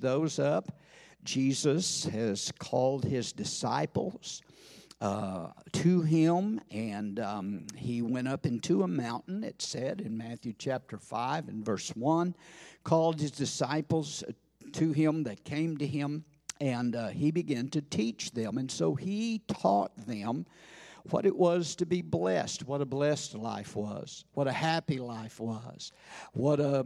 those up. Jesus has called his disciples to him, and he went up into a mountain, it said in Matthew chapter 5 and verse 1, called his disciples to him. They came to him, and he began to teach them. And so he taught them what it was to be blessed, what a blessed life was, what a happy life was, what a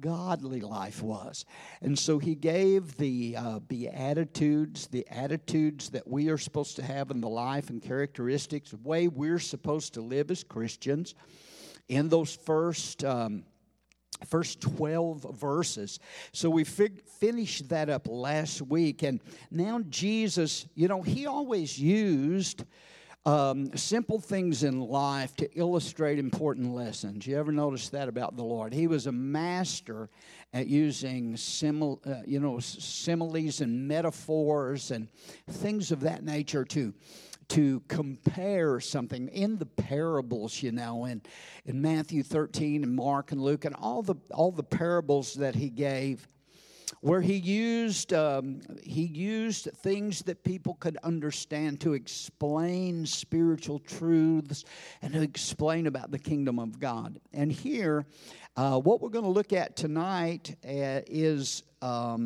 godly life was. And so he gave the Beatitudes, the attitudes that we are supposed to have in the life and characteristics, the way we're supposed to live as Christians in those first 12 verses. So we finished that up last week. And now Jesus, you know, he always used simple things in life to illustrate important lessons. You ever notice that about the Lord? He was a master at using similes and metaphors and things of that nature to compare something in the parables, you know, in Matthew 13 and Mark and Luke and all the parables that he gave, where he used things that people could understand to explain spiritual truths and to explain about the kingdom of God. And here, what we're going to look at tonight is a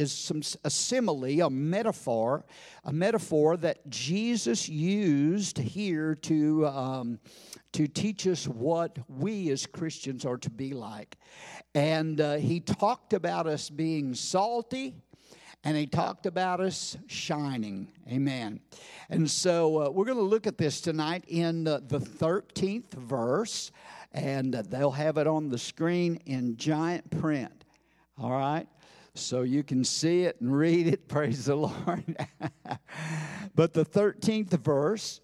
simile, a metaphor that Jesus used here to teach us what we as Christians are to be like. And he talked about us being salty, and he talked about us shining. Amen. And so we're going to look at this tonight in the 13th verse, and they'll have it on the screen in giant print. All right? So you can see it and read it. Praise the Lord. But the 13th verse,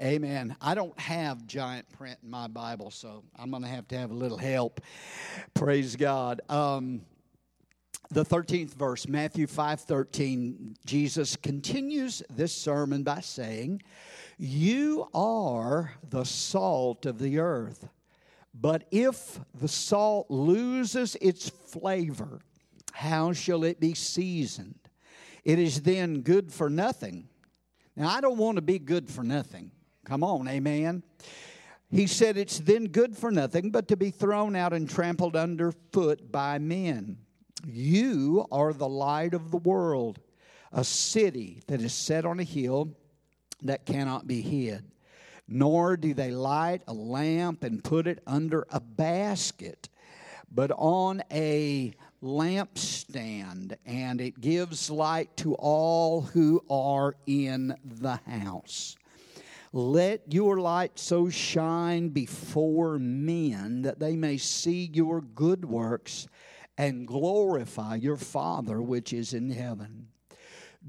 amen. I don't have giant print in my Bible, so I'm going to have a little help. Praise God. The 13th verse, Matthew 5:13, Jesus continues this sermon by saying, "You are the salt of the earth, but if the salt loses its flavor, how shall it be seasoned? It is then good for nothing." Now, I don't want to be good for nothing. Come on, amen. He said it's then good for nothing but to be thrown out and trampled underfoot by men. You are the light of the world, a city that is set on a hill that cannot be hid. Nor do they light a lamp and put it under a basket, but on a lampstand, and it gives light to all who are in the house. Let your light so shine before men that they may see your good works and glorify your Father which is in heaven.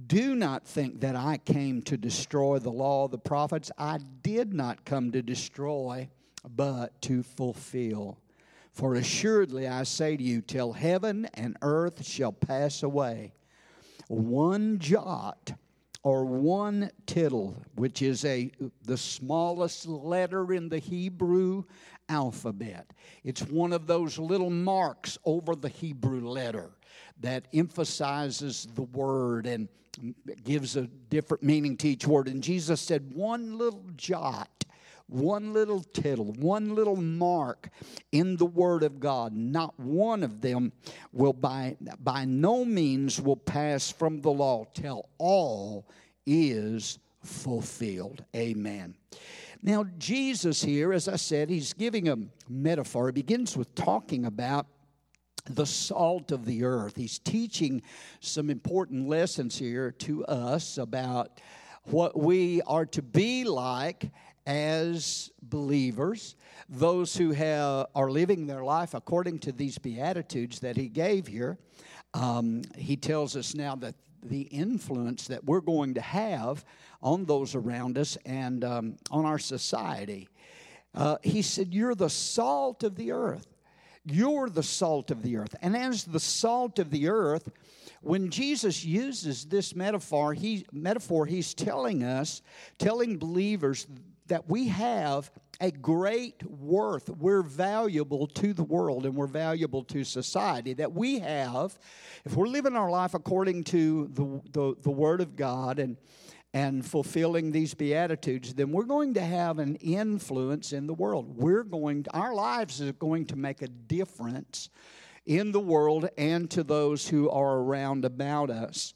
Do not think that I came to destroy the law of the prophets. I did not come to destroy, but to fulfill. For assuredly I say to you, till heaven and earth shall pass away, one jot or one tittle, which is the smallest letter in the Hebrew alphabet. It's one of those little marks over the Hebrew letter that emphasizes the word and gives a different meaning to each word. And Jesus said, one little jot, one little tittle, one little mark in the Word of God, not one of them will by no means will pass from the law till all is fulfilled. Amen. Now, Jesus here, as I said, he's giving a metaphor. He begins with talking about the salt of the earth. He's teaching some important lessons here to us about what we are to be like as believers, those who are living their life according to these Beatitudes that he gave here. He tells us now that the influence that we're going to have on those around us and on our society. He said, you're the salt of the earth. You're the salt of the earth. And as the salt of the earth, when Jesus uses this metaphor, he's telling believers that we have a great worth. We're valuable to the world and we're valuable to society. That we have, if we're living our life according to the Word of God and fulfilling these Beatitudes, then we're going to have an influence in the world. Our lives are going to make a difference in the world and to those who are around about us.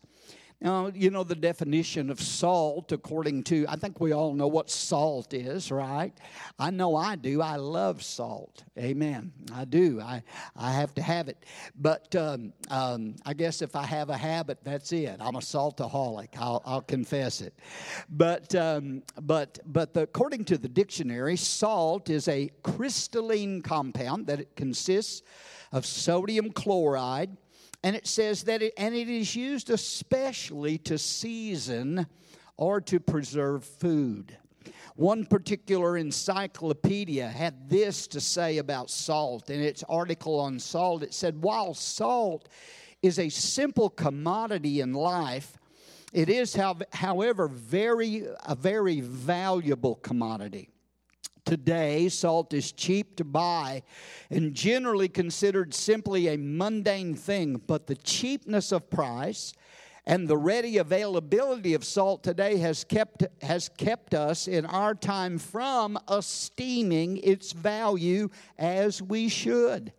Now, you know the definition of salt according to, I think we all know what salt is, right? I know I do. I love salt. Amen. I do. I have to have it. But I guess if I have a habit, that's it. I'm a saltaholic. I'll confess it. But according to the dictionary, salt is a crystalline compound that it consists of sodium chloride. And it says that it is used especially to season or to preserve food. One particular encyclopedia had this to say about salt. In its article on salt, it said, while salt is a simple commodity in life, it is, however, a very valuable commodity. Today, salt is cheap to buy and generally considered simply a mundane thing. But the cheapness of price and the ready availability of salt today has kept us in our time from esteeming its value as we should.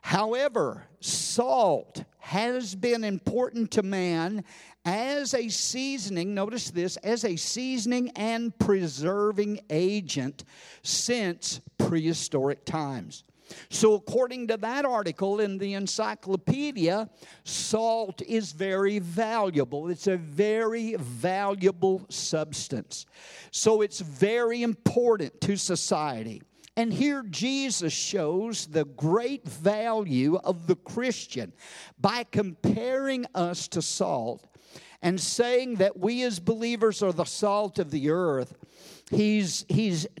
However, salt has been important to man as a seasoning, notice this, as a seasoning and preserving agent since prehistoric times. So according to that article in the encyclopedia, salt is very valuable. It's a very valuable substance. So it's very important to society. And here Jesus shows the great value of the Christian by comparing us to salt and saying that we as believers are the salt of the earth. He's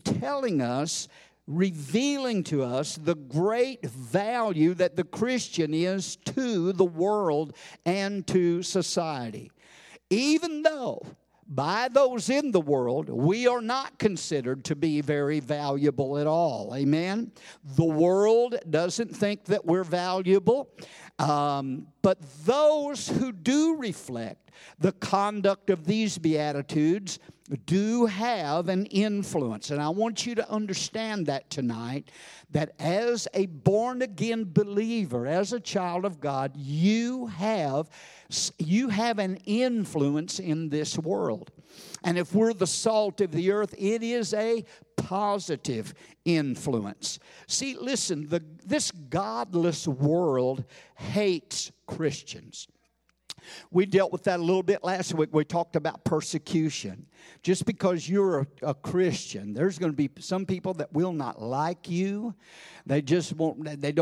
telling us, revealing to us the great value that the Christian is to the world and to society. Even though by those in the world, we are not considered to be very valuable at all. Amen? The world doesn't think that we're valuable. But those who do reflect the conduct of these Beatitudes do have an influence. And I want you to understand that tonight, that as a born-again believer, as a child of God, you have an influence in this world. And if we're the salt of the earth, it is a positive influence. See, listen, this godless world hates Christians. We dealt with that a little bit last week. We talked about persecution. Just because you're a Christian, there's going to be some people that will not like you. They don't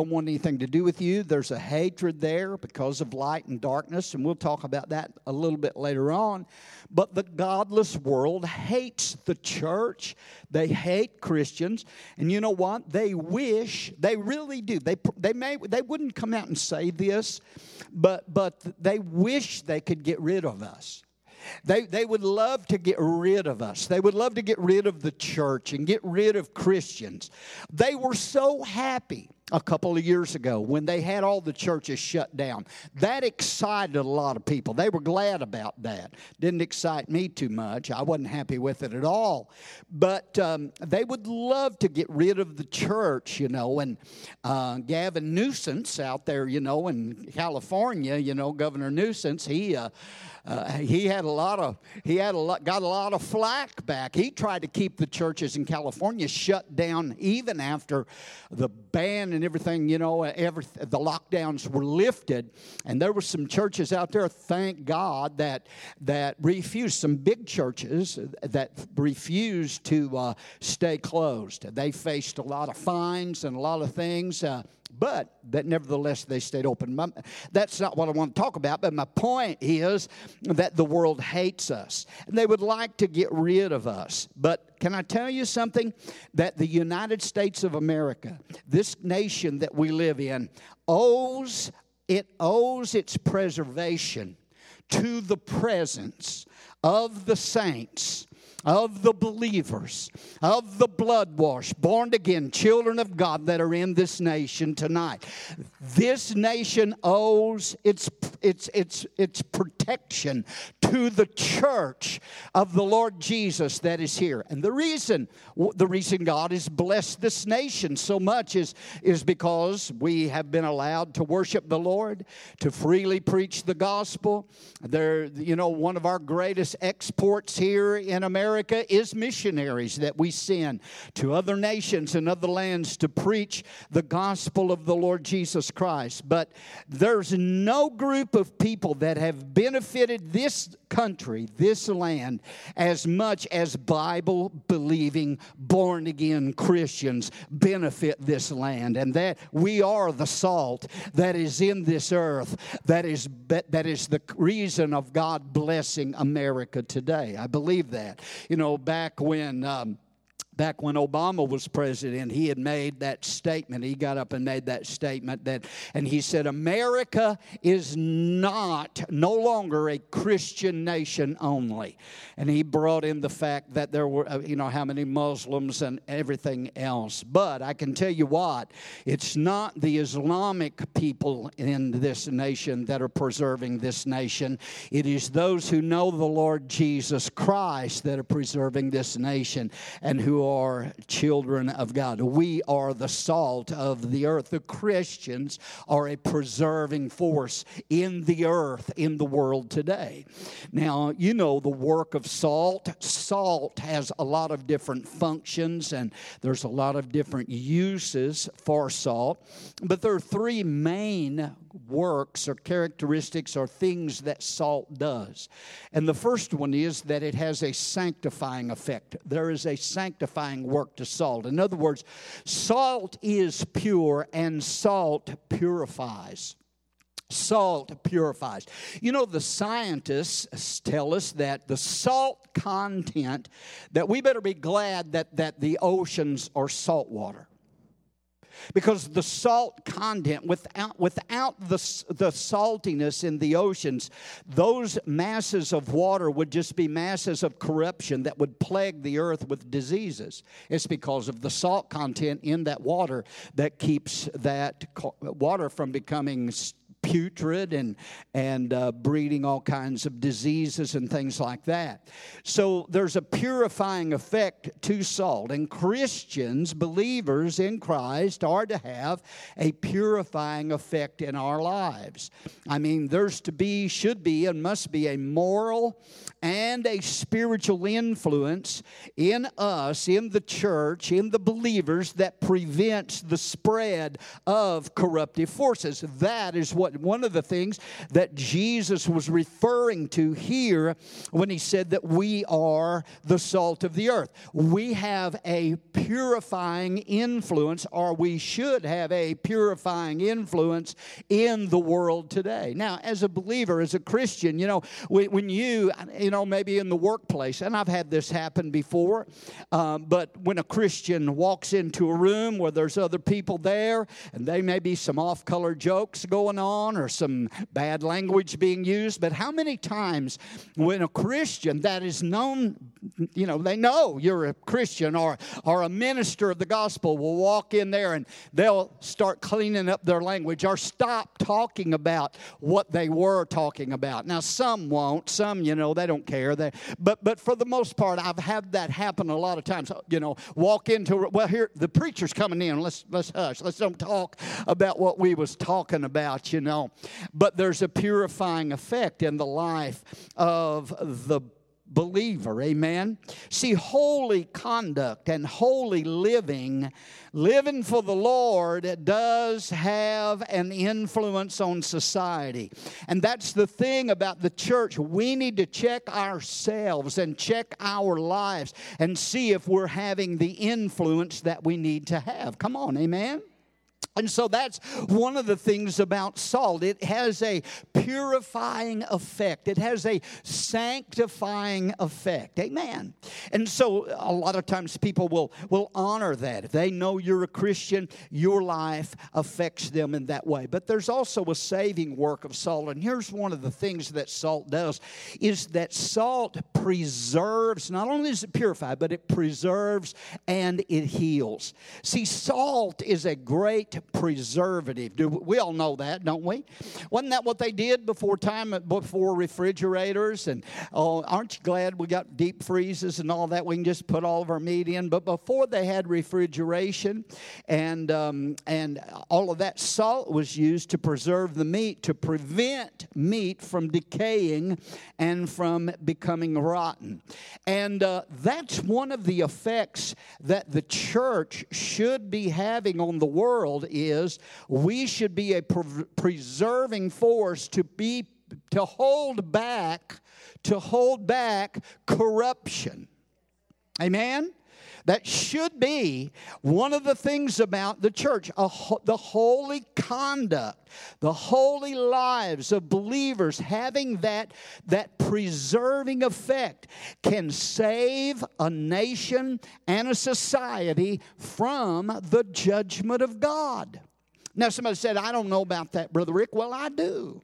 want anything to do with you. There's a hatred there because of light and darkness, and we'll talk about that a little bit later on. But the godless world hates the church. They hate Christians, and you know what? They wish, they really do. They wouldn't come out and say this, but they wish they could get rid of us. They would love to get rid of us. They would love to get rid of the church and get rid of Christians. They were so happy a couple of years ago when they had all the churches shut down. That excited a lot of people. They were glad about that. Didn't excite me too much. I wasn't happy with it at all. But they would love to get rid of the church, you know. And Gavin Newsom out there, you know, in California, you know, Governor Newsom, he got a lot of flack back. He tried to keep the churches in California shut down even after the ban and everything, you know, the lockdowns were lifted. And there were some churches out there, thank God, that refused, some big churches that refused to stay closed. They faced a lot of fines and a lot of things. But that nevertheless they stayed open. That's not what I want to talk about, but my point is that the world hates us. And they would like to get rid of us. But can I tell you something? That the United States of America, this nation that we live in, owes its preservation to the presence of the saints of the believers, of the blood-washed, born-again children of God that are in this nation tonight. This nation owes its protection to the church of the Lord Jesus that is here. And the reason God has blessed this nation so much is because we have been allowed to worship the Lord, to freely preach the gospel. One of our greatest exports here in America is missionaries that we send to other nations and other lands to preach the gospel of the Lord Jesus Christ. But there's no group of people that have benefited this country, this land, as much as Bible-believing, born-again Christians benefit this land. And that we are the salt that is in this earth, that is the reason of God blessing America today. I believe that. Back when Obama was president, he had made that statement. He got up and made that statement and he said, America is no longer a Christian nation only. And he brought in the fact that there were, how many Muslims and everything else. But I can tell you what, it's not the Islamic people in this nation that are preserving this nation. It is those who know the Lord Jesus Christ that are preserving this nation and who are children of God. We are the salt of the earth. The Christians are a preserving force in the earth, in the world today. Now, you know the work of salt. Salt has a lot of different functions, and there's a lot of different uses for salt. But there are three main works or characteristics or things that salt does. And the first one is that it has a sanctifying effect. There is a sanctifying work to salt. In other words, salt is pure and salt purifies. Salt purifies. The scientists tell us that the salt content, that we better be glad that the oceans are salt water. Because the salt content, without the saltiness in the oceans, those masses of water would just be masses of corruption that would plague the earth with diseases. It's because of the salt content in that water that keeps that water from becoming putrid and breeding all kinds of diseases and things like that. So there's a purifying effect to salt. And Christians, believers in Christ, are to have a purifying effect in our lives. I mean, there's to be, should be, and must be a moral and a spiritual influence in us, in the church, in the believers that prevents the spread of corruptive forces. That is what one of the things that Jesus was referring to here when he said that we are the salt of the earth. We have a purifying influence, or we should have a purifying influence in the world today. Now, as a believer, as a Christian, when you maybe in the workplace, and I've had this happen before, but when a Christian walks into a room where there's other people there, and there may be some off-color jokes going on or some bad language being used, but how many times when a Christian that is known, they know you're a Christian or a minister of the gospel will walk in there and they'll start cleaning up their language or stop talking about what they were talking about. Now, some won't. Some, they don't care. But for the most part, I've had that happen a lot of times. Walk into, here, the preacher's coming in. Let's hush. Let's don't talk about what we was talking about. But there's a purifying effect in the life of the believer, amen? See, holy conduct and holy living for the Lord does have an influence on society. And that's the thing about the church. We need to check ourselves and check our lives and see if we're having the influence that we need to have. Come on, amen? And so that's one of the things about salt. It has a purifying effect. It has a sanctifying effect. Amen. And so a lot of times people will honor that. If they know you're a Christian, your life affects them in that way. But there's also a saving work of salt. And here's one of the things that salt does is that salt preserves. Not only does it purify, but it preserves and it heals. See, salt is a great preservative. We all know that, don't we? Wasn't that what they did before refrigerators? And oh, aren't you glad we got deep freezes and all that? We can just put all of our meat in. But before they had refrigeration and all of that, salt was used to preserve the meat, to prevent meat from decaying and from becoming rotten. And that's one of the effects that the church should be having on the world is we should be a preserving force to hold back corruption. Amen? That should be one of the things about the church, the holy conduct, the holy lives of believers, having that preserving effect can save a nation and a society from the judgment of God. Now, somebody said, I don't know about that, Brother Rick. Well, I do.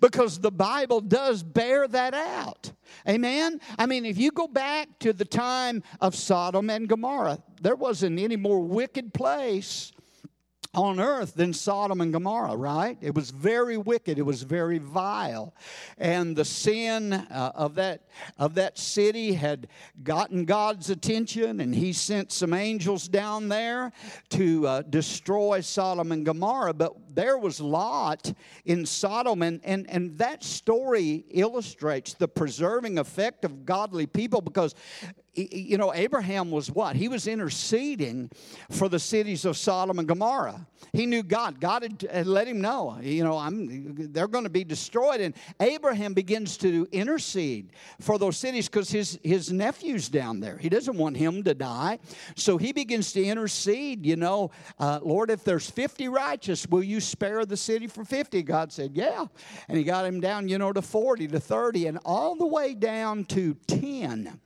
Because the Bible does bear that out. Amen? I mean, if you go back to the time of Sodom and Gomorrah, there wasn't any more wicked place on earth than Sodom and Gomorrah, right? It was very wicked. It was very vile. And the sin of that city had gotten God's attention, and he sent some angels down there to destroy Sodom and Gomorrah. But there was Lot in Sodom, and that story illustrates the preserving effect of godly people because, you know, Abraham was what? He was interceding for the cities of Sodom and Gomorrah. He knew God. God had let him know, you know, they're going to be destroyed. And Abraham begins to intercede for those cities because his nephew's down there. He doesn't want him to die. So he begins to intercede, you know, Lord, if there's 50 righteous, will you spare the city for 50? God said, yeah. And he got him down, you know, to 40, to 30, and all the way down to 10.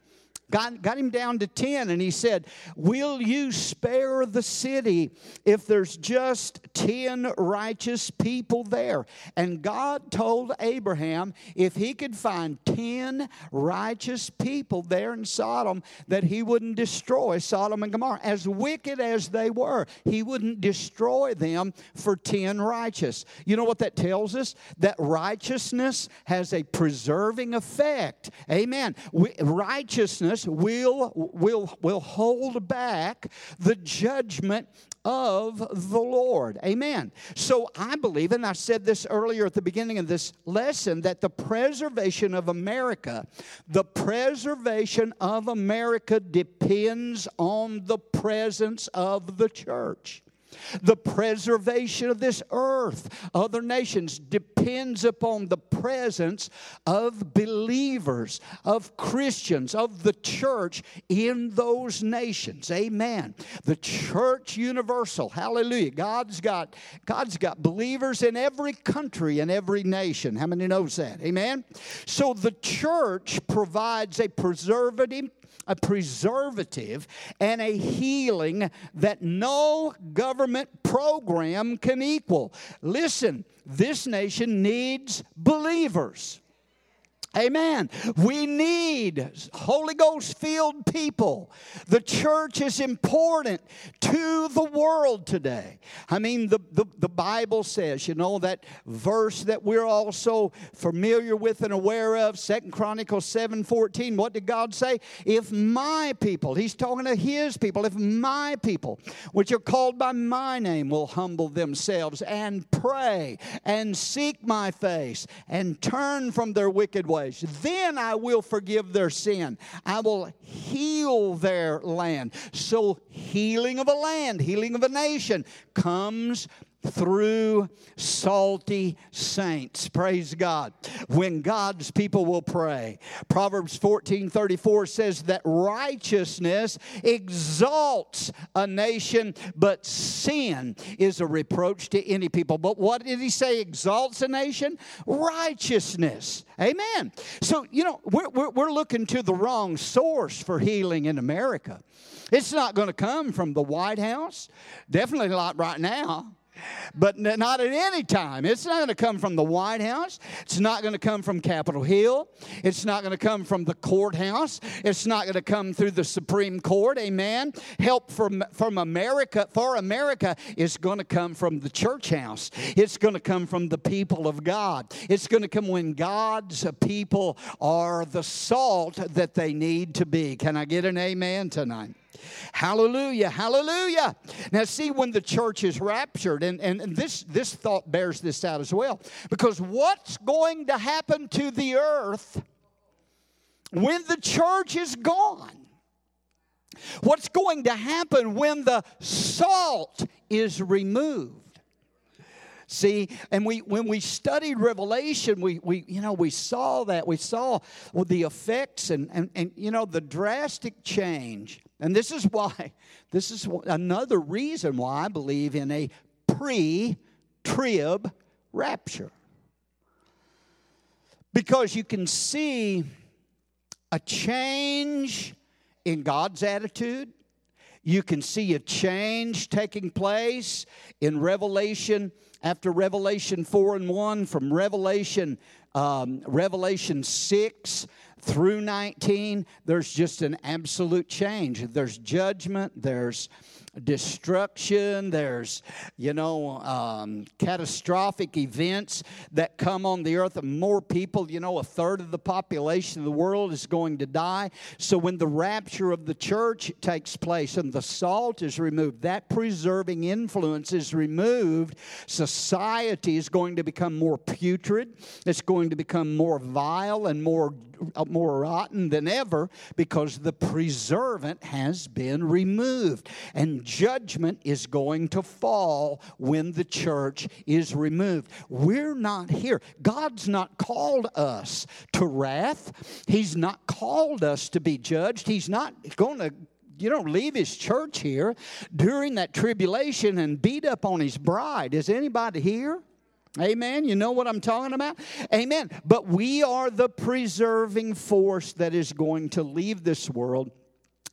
Got him down to 10, and he said, will you spare the city if there's just 10 righteous people there? And God told Abraham if he could find 10 righteous people there in Sodom, that he wouldn't destroy Sodom and Gomorrah. As wicked as they were, he wouldn't destroy them for 10 righteous. You know what that tells us? That righteousness has a preserving effect. Amen. Righteousness will hold back the judgment of the Lord. Amen. So I believe, and I said this earlier at the beginning of this lesson, that the preservation of America, depends on the presence of the church. The preservation of this earth, other nations, depends upon the presence of believers, of Christians, of the church in those nations. Amen. The church universal. Hallelujah. God's got believers in every country and every nation. How many knows that? Amen. So the church provides a preservative and a healing that no government program can equal. Listen, this nation needs believers. Amen. We need Holy Ghost-filled people. The church is important to the world today. I mean, the Bible says, you know, that verse that we're all so familiar with and aware of, 2 Chronicles 7:14. What did God say? If my people, he's talking to his people, if my people, which are called by my name, will humble themselves and pray and seek my face and turn from their wicked ways, then I will forgive their sin. I will heal their land. So healing of a land, healing of a nation comes through salty saints. Praise God. When God's people will pray. Proverbs 14:34 says that righteousness exalts a nation, but sin is a reproach to any people. But what did he say exalts a nation? Righteousness. Amen. So, you know, we're looking to the wrong source for healing in America. It's not going to come from the White House. Definitely not right now. But not at any time. It's not going to come from the White House. It's not going to come from Capitol Hill. It's not going to come from the courthouse. It's not going to come through the Supreme Court. Amen. Help from America, for America, is going to come from the church house. It's going to come from the people of God. It's going to come when God's people are the salt that they need to be. Can I get an amen tonight? Hallelujah, hallelujah. Now see, when the church is raptured, and this thought bears this out as well, because what's going to happen to the earth when the church is gone? What's going to happen when the salt is removed? See, and when we studied Revelation, we saw that. We saw the effects and you know, the drastic change. And this is another reason why I believe in a pre-trib rapture. Because you can see a change in God's attitude. You can see a change taking place in Revelation after Revelation 4:1, from Revelation 6 through 19, there's just an absolute change. There's judgment, there's destruction, there's, you know, catastrophic events that come on the earth. More people, you know, a third of the population of the world is going to die. So when the rapture of the church takes place and the salt is removed, that preserving influence is removed, society is going to become more putrid. It's going to become more vile and more rotten than ever, because the preservant has been removed. And judgment is going to fall when the church is removed. We're not here. God's not called us to wrath. He's not called us to be judged. He's not going to, you don't leave his church here during that tribulation and beat up on his bride. Is anybody here? Amen. You know what I'm talking about? Amen. But we are the preserving force that is going to leave this world,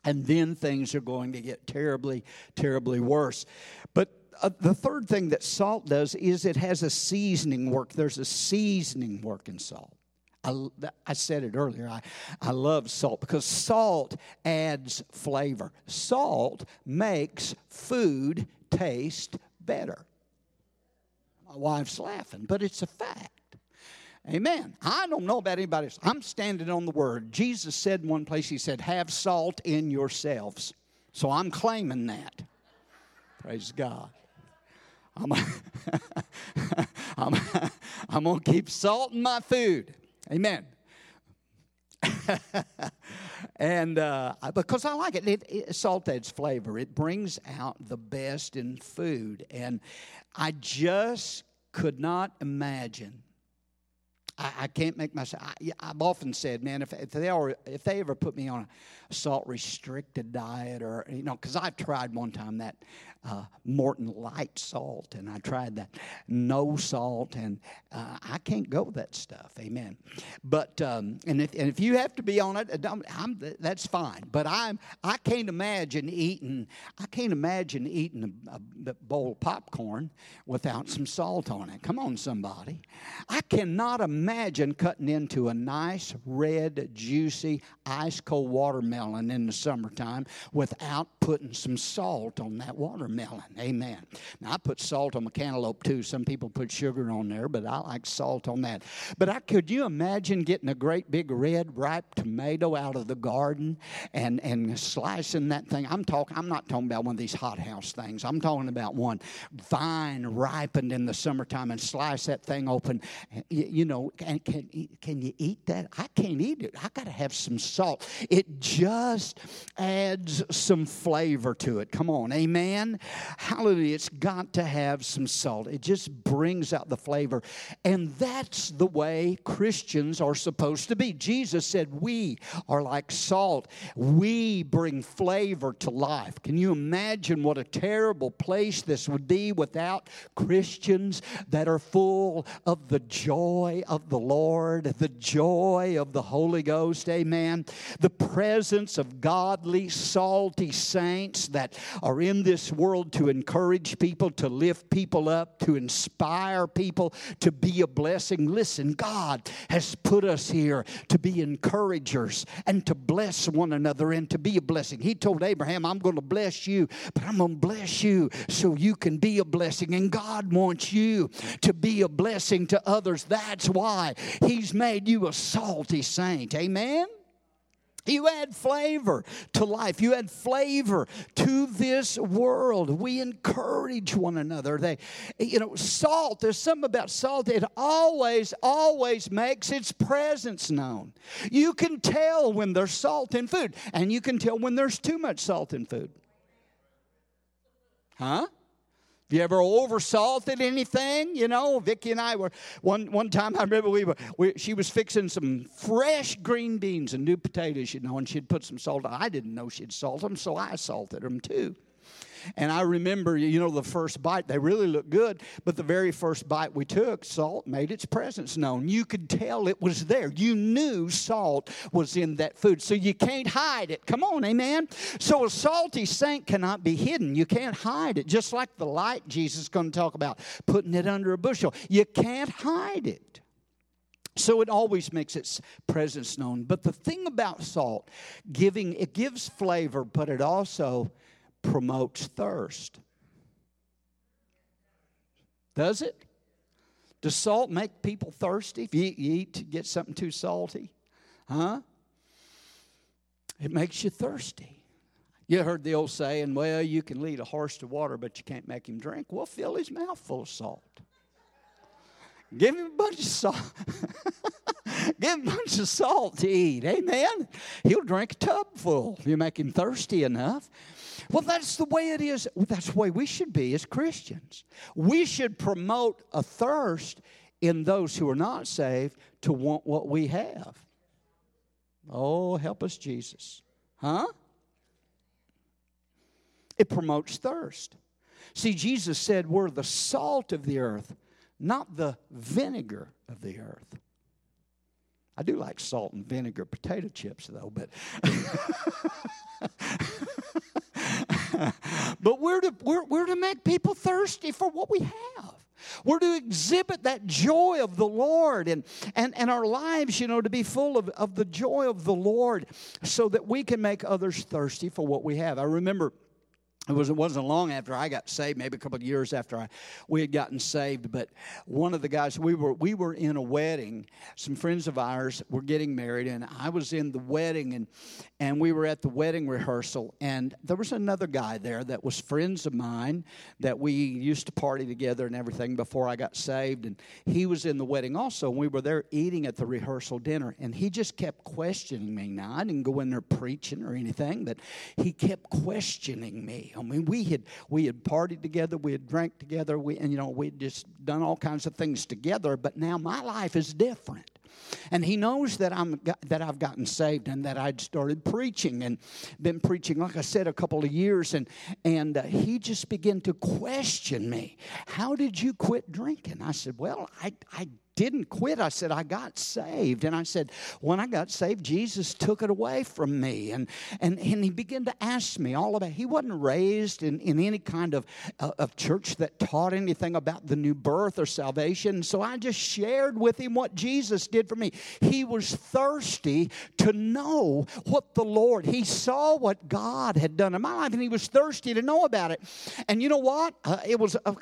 and then things are going to get terribly, terribly worse. But the third thing that salt does is it has a seasoning work. There's a seasoning work in salt. I said it earlier. I love salt because salt adds flavor. Salt makes food taste better. My wife's laughing, but it's a fact. Amen. I don't know about anybody else. I'm standing on the word. Jesus said in one place, he said, have salt in yourselves. So I'm claiming that. Praise God. I'm going to keep salting my food. Amen. And because I like it. Salt adds flavor. It brings out the best in food. And I just could not imagine. I can't make myself. I've often said, man, if they ever put me on a salt restricted diet, or you know, because I've tried one time that Morton Light salt, and I tried that no salt, and I can't go with that stuff. Amen. But and if you have to be on it, that's fine. But I can't imagine eating. I can't imagine eating a bowl of popcorn without some salt on it. Come on, somebody. I cannot imagine cutting into a nice, red, juicy, ice-cold watermelon in the summertime without putting some salt on that watermelon. Amen. Now, I put salt on my cantaloupe, too. Some people put sugar on there, but I like salt on that. But could you imagine getting a great big red, ripe tomato out of the garden and slicing that thing? I'm not talking about one of these hothouse things. I'm talking about one vine ripened in the summertime, and slice that thing open. You know, can you eat that? I can't eat it. I got to have some salt. It just adds some flavor to it. Come on. Amen. Hallelujah. It's got to have some salt. It just brings out the flavor. And that's the way Christians are supposed to be. Jesus said we are like salt. We bring flavor to life. Can you imagine what a terrible place this would be without Christians that are full of the joy of the Lord, the joy of the Holy Ghost, amen. The presence of godly, salty saints that are in this world to encourage people, to lift people up, to inspire people, to be a blessing. Listen, God has put us here to be encouragers and to bless one another and to be a blessing. He told Abraham, I'm going to bless you, but I'm going to bless you so you can be a blessing. And God wants you to be a blessing to others. That's why He's made you a salty saint. Amen? You add flavor to life. You add flavor to this world. We encourage one another. Salt, there's something about salt. It always, always makes its presence known. You can tell when there's salt in food, and you can tell when there's too much salt in food. Huh? You ever oversalted anything? You know, Vicki and I were, one time I remember she was fixing some fresh green beans and new potatoes, you know, and she'd put some salt on. I didn't know she'd salt them, so I salted them too. And I remember, you know, the first bite, they really looked good, but the very first bite we took, salt made its presence known. You could tell it was there. You knew salt was in that food, so you can't hide it. Come on, amen? So a salty saint cannot be hidden. You can't hide it, just like the light Jesus is going to talk about, putting it under a bushel. You can't hide it. So it always makes its presence known. But the thing about salt, it gives flavor, but it also promotes thirst. Does it? Does salt make people thirsty? If you eat, get something too salty? Huh? It makes you thirsty. You heard the old saying, well, you can lead a horse to water, but you can't make him drink. Well, fill his mouth full of salt. Give him a bunch of salt. Give him a bunch of salt to eat. Amen? He'll drink a tub full if you make him thirsty enough. Well, that's the way it is. That's the way we should be as Christians. We should promote a thirst in those who are not saved to want what we have. Oh, help us, Jesus. Huh? It promotes thirst. See, Jesus said we're the salt of the earth, not the vinegar of the earth. I do like salt and vinegar potato chips, though, but... But we're to make people thirsty for what we have. We're to exhibit that joy of the Lord and our lives, you know, to be full of the joy of the Lord so that we can make others thirsty for what we have. I remember it wasn't long after I got saved, maybe a couple of years after we had gotten saved, but one of the guys, we were in a wedding. Some friends of ours were getting married, and I was in the wedding, and we were at the wedding rehearsal, and there was another guy there that was friends of mine that we used to party together and everything before I got saved, and he was in the wedding also, and we were there eating at the rehearsal dinner, and he just kept questioning me. Now, I didn't go in there preaching or anything, but he kept questioning me. I mean, we had partied together, we had drank together, we'd just done all kinds of things together. But now my life is different, and he knows that I've gotten saved and that I'd started preaching and been preaching, like I said, a couple of years. And he just began to question me. How did you quit drinking? I said, well, I didn't quit. I said, I got saved. And I said, when I got saved, Jesus took it away from me. And he began to ask me all about it. He wasn't raised in any kind of church that taught anything about the new birth or salvation. So I just shared with him what Jesus did for me. He was thirsty to know what the Lord, he saw what God had done in my life, and he was thirsty to know about it. And you know what? It was, a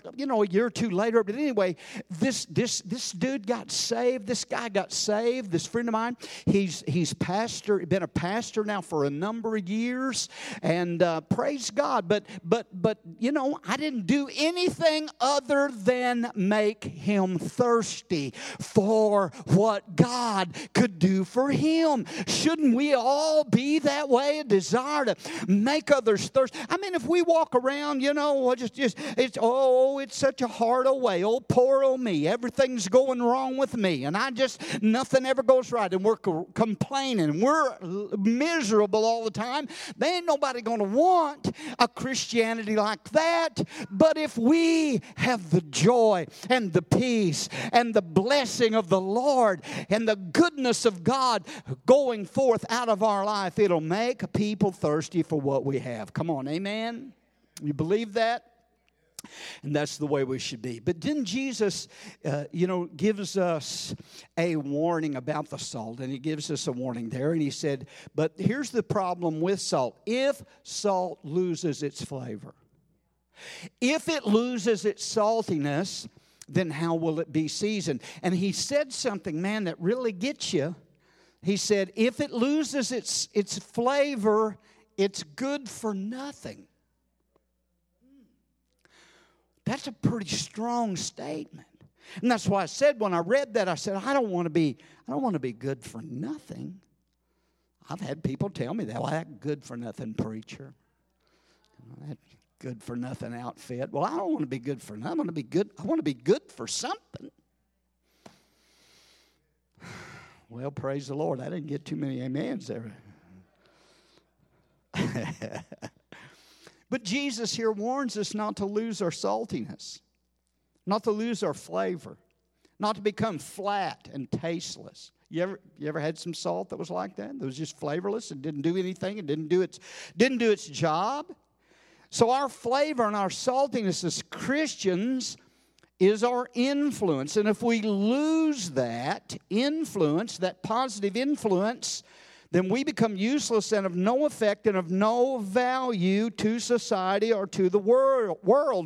year or two later, but anyway, this dude dude got saved. This guy got saved. This friend of mine, he's been a pastor now for a number of years, and praise God. But you know, I didn't do anything other than make him thirsty for what God could do for him. Shouldn't we all be that way? A desire to make others thirsty. I mean, if we walk around, you know, just it's such a hard old way. Oh, poor old me. Everything's going wrong with me, and nothing ever goes right, and we're complaining. We're miserable all the time. There ain't nobody going to want a Christianity like that. But if we have the joy and the peace and the blessing of the Lord and the goodness of God going forth out of our life, it'll make people thirsty for what we have. Come on, amen? You believe that? And that's the way we should be. But then Jesus, gives us a warning about the salt. And he gives us a warning there. And he said, but here's the problem with salt. If salt loses its flavor, if it loses its saltiness, then how will it be seasoned? And he said something, man, that really gets you. He said, if it loses its flavor, it's good for nothing. That's a pretty strong statement. And that's why I said when I read that, I said, I don't want to be good for nothing. I've had people tell me that, well, that good for nothing preacher. That good for nothing outfit. Well, I don't want to be good for nothing. I want to be good for something. Well, praise the Lord. I didn't get too many amens there. But Jesus here warns us not to lose our saltiness, not to lose our flavor, not to become flat and tasteless. You ever had some salt that was like that? That was just flavorless and didn't do anything. It didn't do its job. So our flavor and our saltiness as Christians is our influence. And if we lose that influence, that positive influence, then we become useless and of no effect and of no value to society or to the world.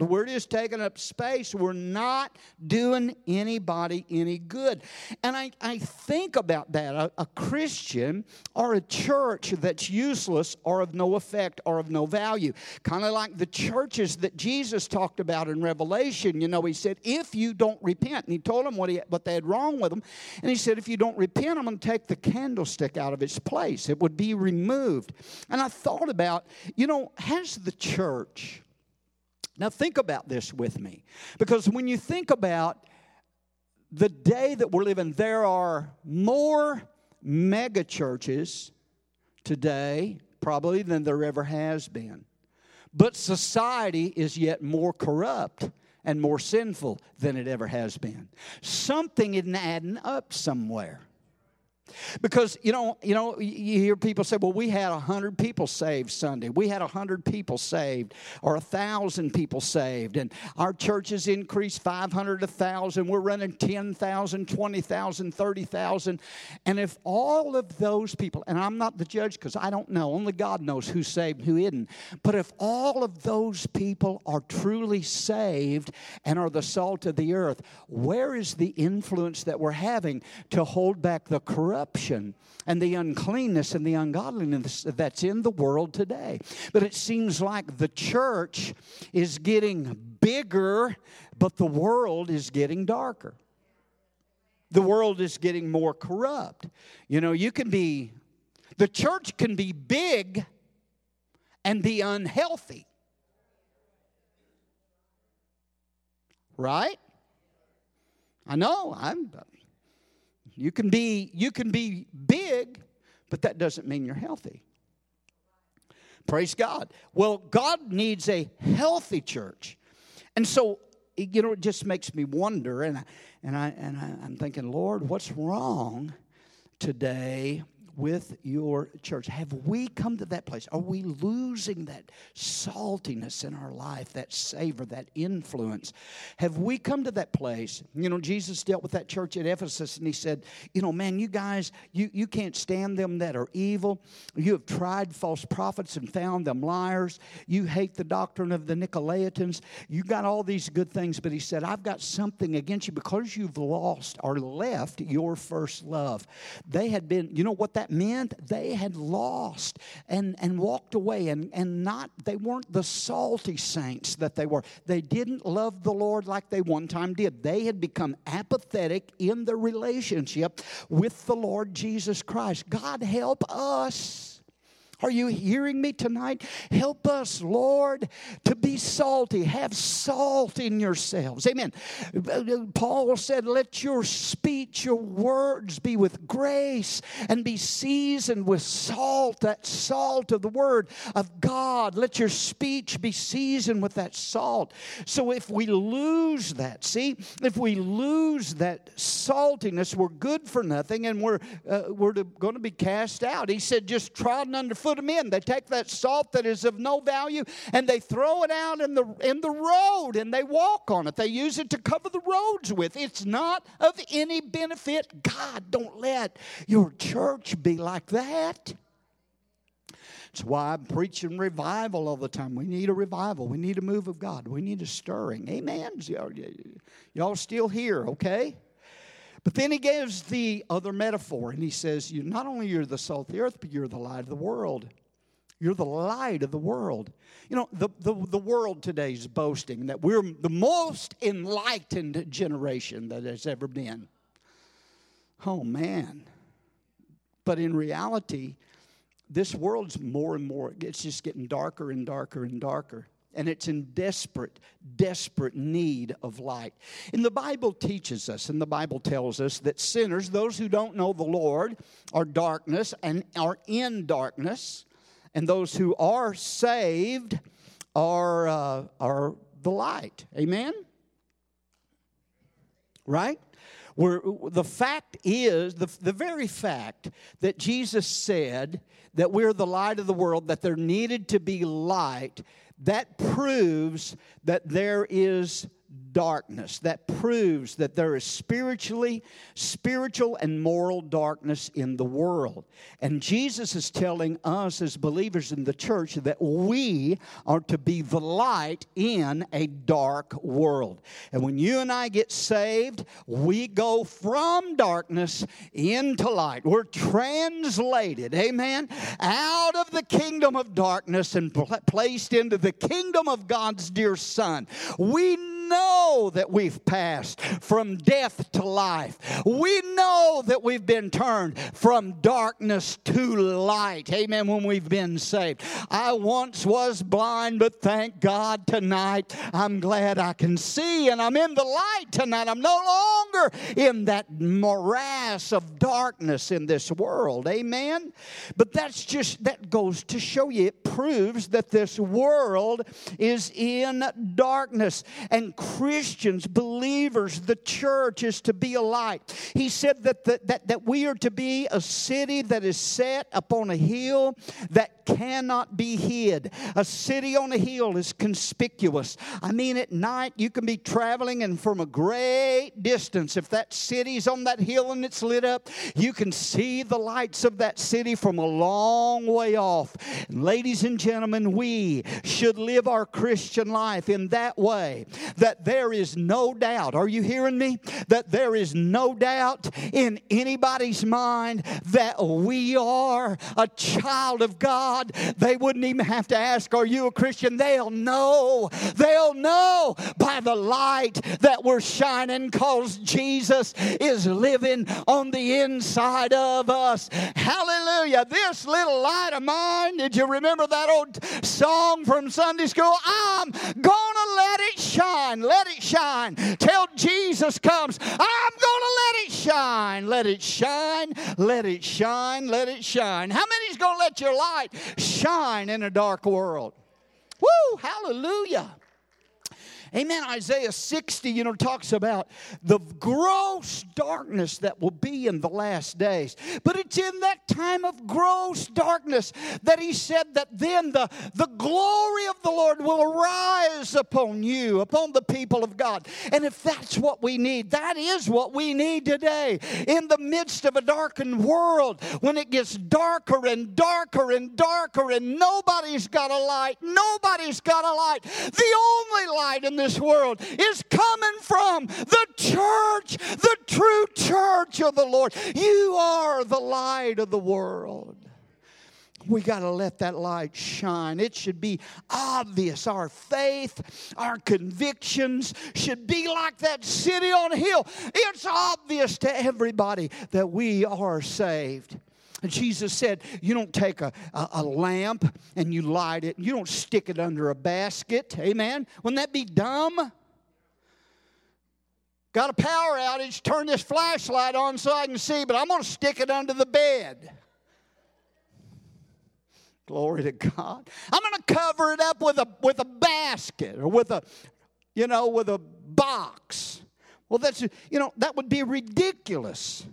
We're just taking up space. We're not doing anybody any good. And I think about that. A Christian or a church that's useless or of no effect or of no value. Kind of like the churches that Jesus talked about in Revelation. You know, he said, if you don't repent. And he told them what they had wrong with them. And he said, if you don't repent, I'm going to take the candlestick out of its place. It would be removed. And I thought about, you know, has the church, now think about this with me, because when you think about the day that we're living, there are more mega churches today probably than there ever has been. But society is yet more corrupt and more sinful than it ever has been. Something isn't adding up somewhere. Because, you know, you hear people say, well, we had 100 people saved Sunday. We had 100 people saved or 1,000 people saved. And our churches increased 500, 1,000. We're running 10,000, 20,000, 30,000. And if all of those people, and I'm not the judge because I don't know. Only God knows who's saved and who isn't. But if all of those people are truly saved and are the salt of the earth, where is the influence that we're having to hold back the corruption and the uncleanness and the ungodliness that's in the world today? But it seems like the church is getting bigger, but the world is getting darker. The world is getting more corrupt. You know, the church can be big and be unhealthy. Right? I know, You can be big, but that doesn't mean you're healthy. Praise God. Well, God needs a healthy church. And so, you know, it just makes me wonder, and I'm thinking, Lord, what's wrong today with your church? Have we come to that place? Are we losing that saltiness in our life, that savor, that influence? Have we come to that place? You know, Jesus dealt with that church at Ephesus, and he said, you know, man, you guys, you can't stand them that are evil. You have tried false prophets and found them liars. You hate the doctrine of the Nicolaitans. You got all these good things, but he said, I've got something against you because you've lost or left your first love. They had been, you know what that meant? They had lost and walked away and not, they weren't the salty saints that they were. They didn't love the Lord like they one time did. They had become apathetic in their relationship with the Lord Jesus Christ. God help us. Are you hearing me tonight? Help us, Lord, to be salty. Have salt in yourselves. Amen. Paul said, let your speech, your words be with grace and be seasoned with salt, that salt of the word of God. Let your speech be seasoned with that salt. So if we lose that, see, if we lose that saltiness, we're good for nothing and we're going to be cast out. He said, just trodden underfoot of men. They take that salt that is of no value and they throw it out in the road and they walk on it. They use it to cover the roads with. It's not of any benefit. God, don't let your church be like that. That's why I'm preaching revival all the time. We need a revival. We need a move of God. We need a stirring. Amen. Y'all still here, okay? But then he gives the other metaphor, and he says, "You not only you're the salt of the earth, but you're the light of the world. You're the light of the world." You know, the world today is boasting that we're the most enlightened generation that has ever been. Oh, man. But in reality, this world's more and more, it's just getting darker and darker and darker. And it's in desperate, desperate need of light. And the Bible teaches us, and the Bible tells us that sinners, those who don't know the Lord, are darkness and are in darkness. And those who are saved are the light. Amen? Right? The fact is, the very fact that Jesus said that we're the light of the world, that there needed to be light, that proves that there is darkness. That proves that there is spiritual and moral darkness in the world. And Jesus is telling us as believers in the church that we are to be the light in a dark world. And when you and I get saved, we go from darkness into light. We're translated, amen, out of the kingdom of darkness and placed into the kingdom of God's dear Son. We know that we've passed from death to life. We know that we've been turned from darkness to light. Amen. When we've been saved. I once was blind, but thank God tonight I'm glad I can see, and I'm in the light tonight. I'm no longer in that morass of darkness in this world. Amen. But that goes to show you, it proves that this world is in darkness, and Christians, believers, the church is to be a light. He said that we are to be a city that is set upon a hill that cannot be hid. A city on a hill is conspicuous. I mean, at night you can be traveling and from a great distance, if that city's on that hill and it's lit up, you can see the lights of that city from a long way off. And ladies and gentlemen, we should live our Christian life in that way. That there is no doubt, are you hearing me? That there is no doubt in anybody's mind that we are a child of God. They wouldn't even have to ask, are you a Christian? They'll know by the light that we're shining, because Jesus is living on the inside of us. Hallelujah. This little light of mine, did you remember that old song from Sunday school? I'm gonna let it shine, let it shine, till Jesus comes. I'm gonna let it shine, let it shine, let it shine, let it shine. How many's gonna let your light shine in a dark world? Woo, hallelujah. Amen. Isaiah 60, talks about the gross darkness that will be in the last days. But it's in that time of gross darkness that he said that then the glory of the Lord will arise upon you, upon the people of God. And if that's what we need, that is what we need today. In the midst of a darkened world, when it gets darker and darker and darker and nobody's got a light, nobody's got a light. The only light in this world is coming from the church, the true church of the Lord. You are the light of the world. We got to let that light shine. It should be obvious. Our faith, our convictions should be like that city on a hill. It's obvious to everybody that we are saved. And Jesus said, you don't take a lamp and you light it. You don't stick it under a basket. Amen? Wouldn't that be dumb? Got a power outage. Turn this flashlight on so I can see, but I'm going to stick it under the bed. Glory to God. I'm going to cover it up with a basket or with a box. Well, that's that would be ridiculous.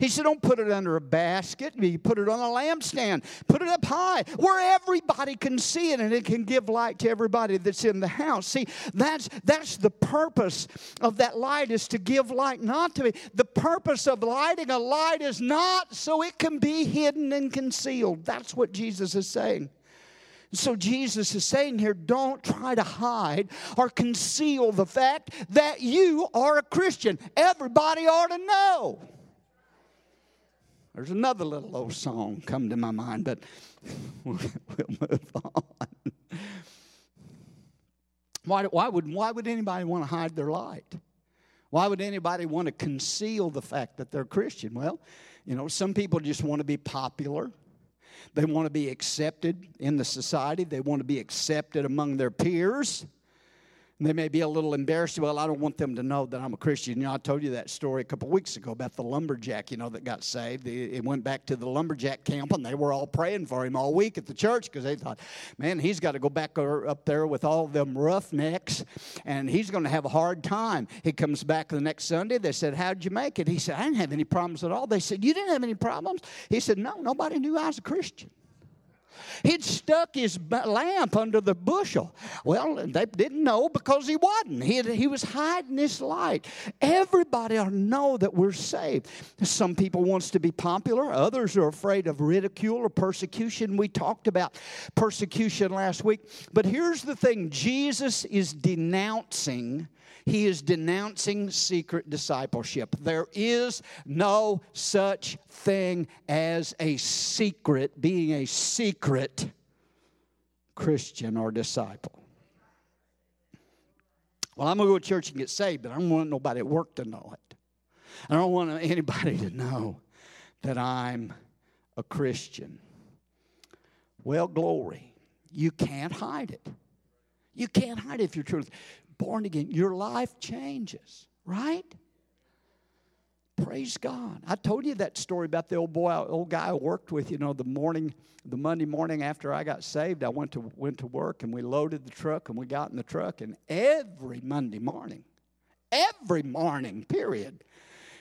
He said, don't put it under a basket. You put it on a lampstand. Put it up high where everybody can see it and it can give light to everybody that's in the house. See, that's the purpose of that light, is to give light, not to be. The purpose of lighting a light is not so it can be hidden and concealed. That's what Jesus is saying. So Jesus is saying here, don't try to hide or conceal the fact that you are a Christian. Everybody ought to know. There's another little old song come to my mind, but we'll move on. Why would anybody want to hide their light? Why would anybody want to conceal the fact that they're Christian? Well, some people just want to be popular. They want to be accepted in the society. They want to be accepted among their peers. They may be a little embarrassed. Well, I don't want them to know that I'm a Christian. I told you that story a couple weeks ago about the lumberjack, that got saved. It went back to the lumberjack camp, and they were all praying for him all week at the church because they thought, man, he's got to go back up there with all them roughnecks, and he's going to have a hard time. He comes back the next Sunday. They said, how'd you make it? He said, I didn't have any problems at all. They said, you didn't have any problems? He said, no, nobody knew I was a Christian. He'd stuck his lamp under the bushel. Well, they didn't know because he wasn't. He was hiding his light. Everybody ought to know that we're saved. Some people wants to be popular. Others are afraid of ridicule or persecution. We talked about persecution last week. But here's the thing. Jesus is denouncing. He is denouncing secret discipleship. There is no such thing as being a secret Christian or disciple. Well, I'm going to go to church and get saved, but I don't want nobody at work to know it. I don't want anybody to know that I'm a Christian. Well, glory, you can't hide it. You can't hide it if you're truly born again. Your life changes, right? Praise God. I told you that story about the old guy I worked with. The Monday morning after I got saved, I went to work, and we loaded the truck, and we got in the truck, and every morning, period,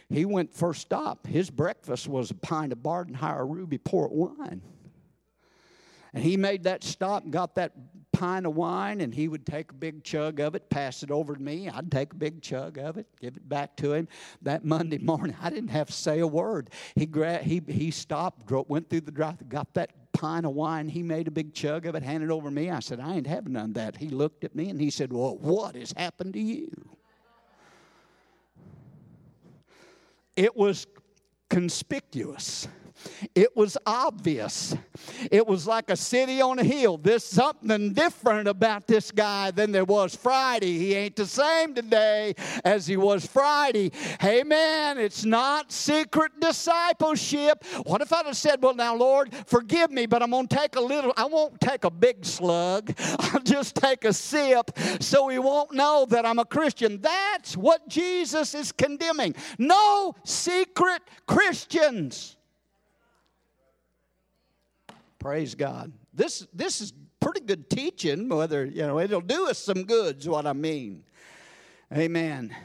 he went first stop. His breakfast was a pint of Bardenhire Ruby port wine. And he made that stop and got that pint of wine, and he would take a big chug of it, pass it over to me. I'd take a big chug of it, give it back to him. That Monday morning, I didn't have to say a word. He stopped, went through the drive, got that pint of wine. He made a big chug of it, handed it over to me. I said, I ain't having none of that. He looked at me, and he said, well, what has happened to you? It was conspicuous. It was obvious. It was like a city on a hill. There's something different about this guy than there was Friday. He ain't the same today as he was Friday. Hey, man, it's not secret discipleship. What if I'd have said, well, now, Lord, forgive me, but I'm going to take I won't take a big slug. I'll just take a sip so he won't know that I'm a Christian. That's what Jesus is condemning. No secret Christians. Praise God. This is pretty good teaching, whether, it'll do us some good is what I mean. Amen.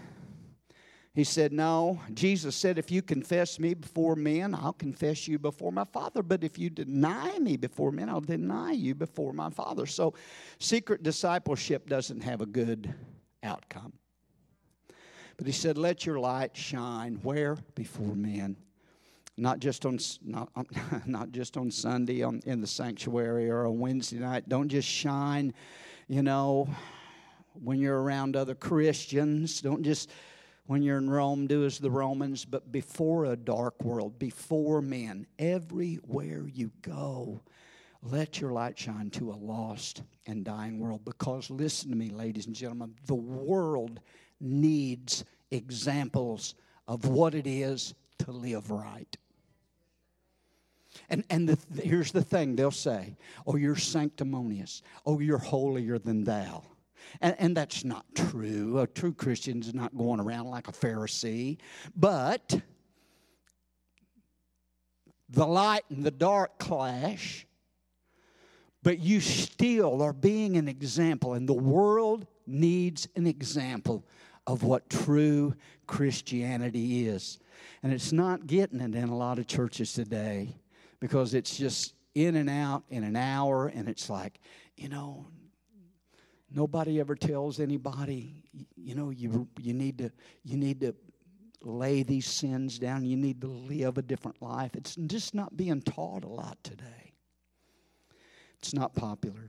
He said, no, Jesus said, if you confess me before men, I'll confess you before my Father. But if you deny me before men, I'll deny you before my Father. So secret discipleship doesn't have a good outcome. But he said, let your light shine where? Before men. Not just on Sunday in the sanctuary or on Wednesday night. Don't just shine, when you're around other Christians. Don't just... When you're in Rome, do as the Romans, but before a dark world, before men, everywhere you go, let your light shine to a lost and dying world. Because listen to me, ladies and gentlemen, the world needs examples of what it is to live right. And here's the thing they'll say, oh, you're sanctimonious, oh, you're holier than thou. And that's not true. A true Christian's not going around like a Pharisee. But the light and the dark clash. But you still are being an example. And the world needs an example of what true Christianity is. And it's not getting it in a lot of churches today. Because it's just in and out in an hour. And it's like, nobody ever tells anybody, you need to lay these sins down. You need to live a different life. It's just not being taught a lot today. It's not popular.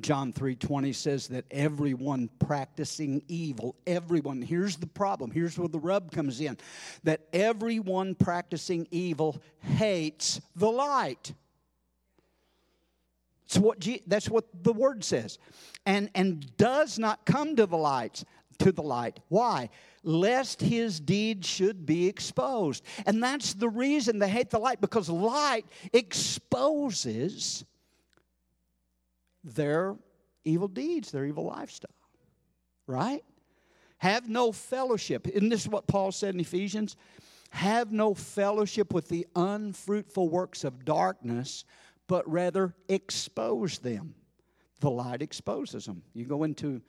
John 3:20 says that everyone practicing evil, everyone, here's the problem, here's where the rub comes in, that everyone practicing evil hates the light. That's what the Word says. And does not come to the light. Why? Lest his deeds should be exposed. And that's the reason they hate the light, because light exposes their evil deeds, their evil lifestyle. Right? Have no fellowship. Isn't this what Paul said in Ephesians? Have no fellowship with the unfruitful works of darkness, but rather expose them. The light exposes them. You go into,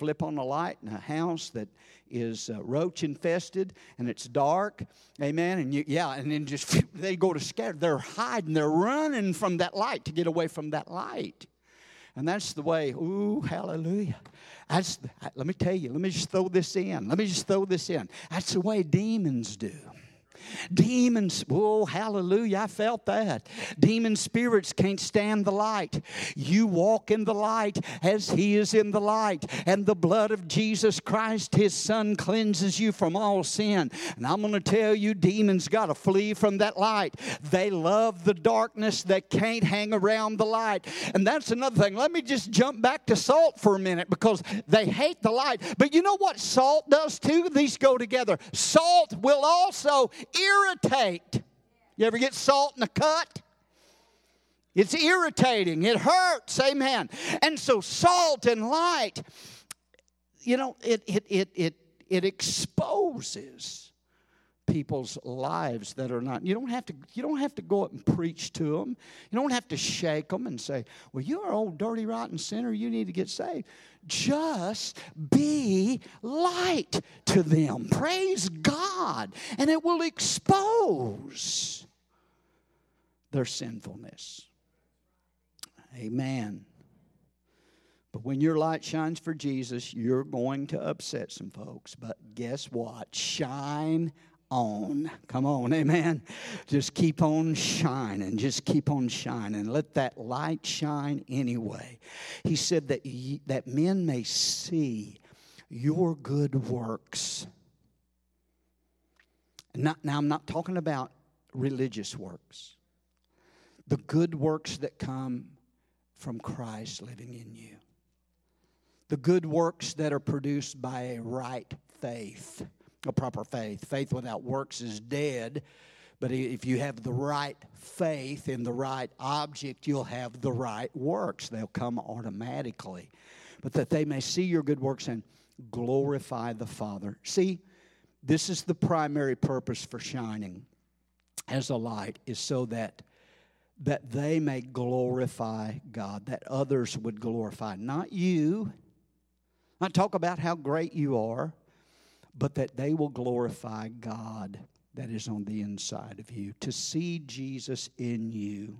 flip on a light in a house that is roach infested and it's dark. Amen. And then just they go to scatter. They're hiding. They're running from that light to get away from that light. And that's the way, ooh, hallelujah. Let me tell you, let me just throw this in. That's the way demons do. Demons, oh, hallelujah, I felt that. Demon spirits can't stand the light. You walk in the light as He is in the light. And the blood of Jesus Christ, His Son, cleanses you from all sin. And I'm going to tell you, demons got to flee from that light. They love the darkness. They can't hang around the light. And that's another thing. Let me just jump back to salt for a minute, because they hate the light. But you know what salt does too? These go together. Salt will also irritate. You ever get salt in a cut? It's irritating. It hurts. Amen. And so salt and light, it exposes people's lives that are not. You don't have to go up and preach to them. You don't have to shake them and say, well, you're an old dirty rotten sinner. You need to get saved. Just be light to them. Praise God. And it will expose their sinfulness. Amen. But when your light shines for Jesus, you're going to upset some folks. But guess what? Shine on. Come on, amen. Just keep on shining. Just keep on shining. Let that light shine anyway. He said that men may see your good works. Now, I'm not talking about religious works. The good works that come from Christ living in you. The good works that are produced by a right faith. A proper faith. Faith without works is dead. But if you have the right faith in the right object, you'll have the right works. They'll come automatically. But that they may see your good works and glorify the Father. See, this is the primary purpose for shining as a light, is so that that they may glorify God, that others would glorify, not you, not talk about how great you are, but that they will glorify God that is on the inside of you, to see Jesus in you.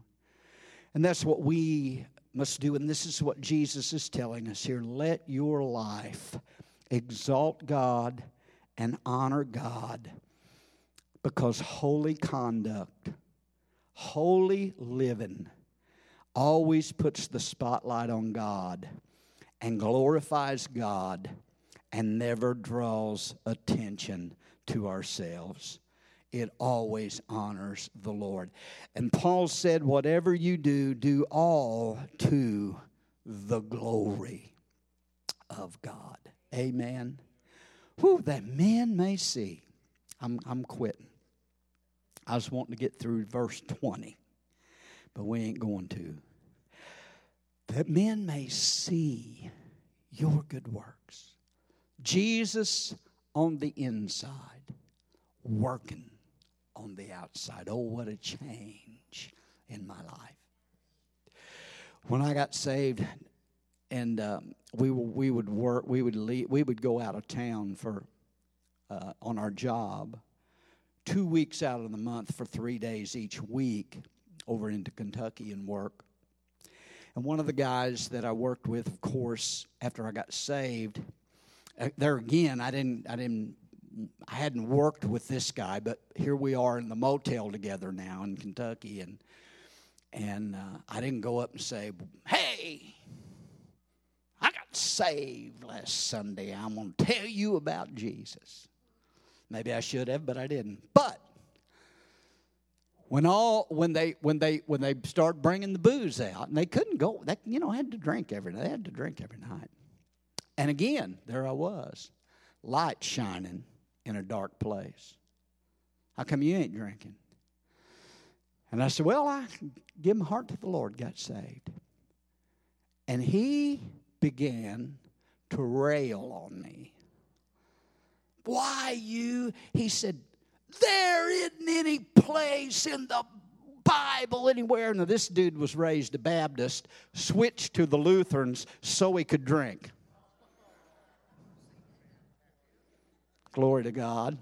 And that's what we must do, and this is what Jesus is telling us here. Let your life exalt God and honor God, because holy conduct, holy living, always puts the spotlight on God and glorifies God and never draws attention to ourselves. It always honors the Lord. And Paul said, whatever you do, do all to the glory of God. Amen. Whew, that men may see. I'm quitting. I was wanting to get through verse 20, but we ain't going to. That men may see your good works. Jesus on the inside, working on the outside. Oh, what a change in my life. When I got saved, and we would go out of town for on our job 2 weeks out of the month for 3 days each week over into Kentucky and work. And one of the guys that I worked with, of course, after I got saved, there again, I hadn't worked with this guy, but here we are in the motel together now in Kentucky, and I didn't go up and say, "Hey, I got saved last Sunday. I'm going to tell you about Jesus." Maybe I should have, but I didn't. But when they start bringing the booze out, and they couldn't go, they had to drink every night. And again, there I was, light shining in a dark place. How come you ain't drinking? And I said, well, I gave my heart to the Lord, got saved. And he began to rail on me. Why you? He said, there isn't any place in the Bible anywhere. Now, this dude was raised a Baptist, switched to the Lutherans so he could drink. Glory to God.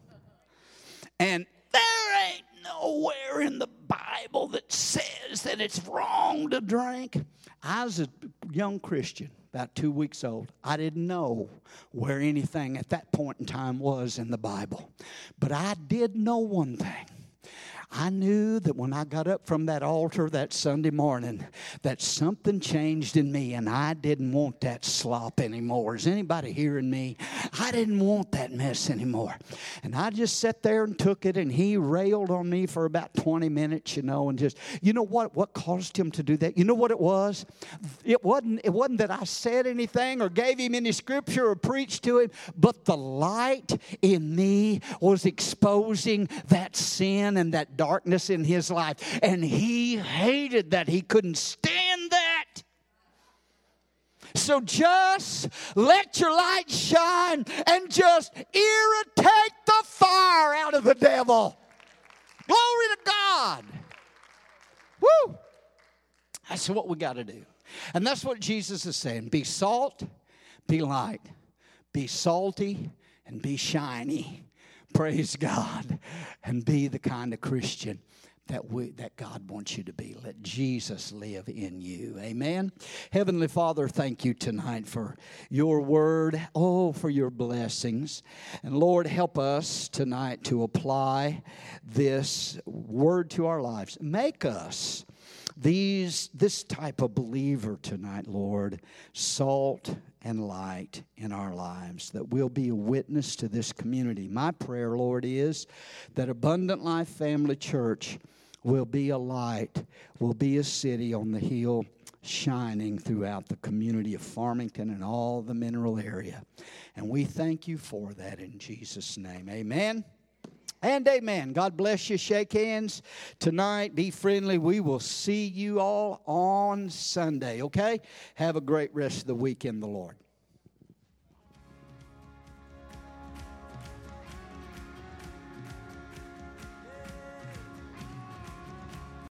And there ain't nowhere in the Bible that says that it's wrong to drink. I was a young Christian, about 2 weeks old. I didn't know where anything at that point in time was in the Bible. But I did know one thing. I knew that when I got up from that altar that Sunday morning, that something changed in me, and I didn't want that slop anymore. Is anybody hearing me? I didn't want that mess anymore. And I just sat there and took it, and he railed on me for about 20 minutes, and just, what caused him to do that? You know what it was? It wasn't that I said anything or gave him any scripture or preached to him, but the light in me was exposing that sin and that darkness in his life, and he hated that. He couldn't stand that. So just let your light shine and just irritate the fire out of the devil. Glory to God. Woo! That's what we got to do. And that's what Jesus is saying. Be salt, be light. Be salty and be shiny. Praise God, and be the kind of Christian that God wants you to be. Let Jesus live in you. Amen. Heavenly Father, thank you tonight for your word. Oh, for your blessings. And Lord, help us tonight to apply this word to our lives. Make us this type of believer tonight, Lord, salt and light in our lives, that we'll be a witness to this community. My prayer, Lord, is that Abundant Life Family Church will be a light, will be a city on the hill, shining throughout the community of Farmington and all the mineral area. And we thank you for that in Jesus' name. Amen. And amen. God bless you. Shake hands tonight. Be friendly. We will see you all on Sunday, okay? Have a great rest of the week in the Lord.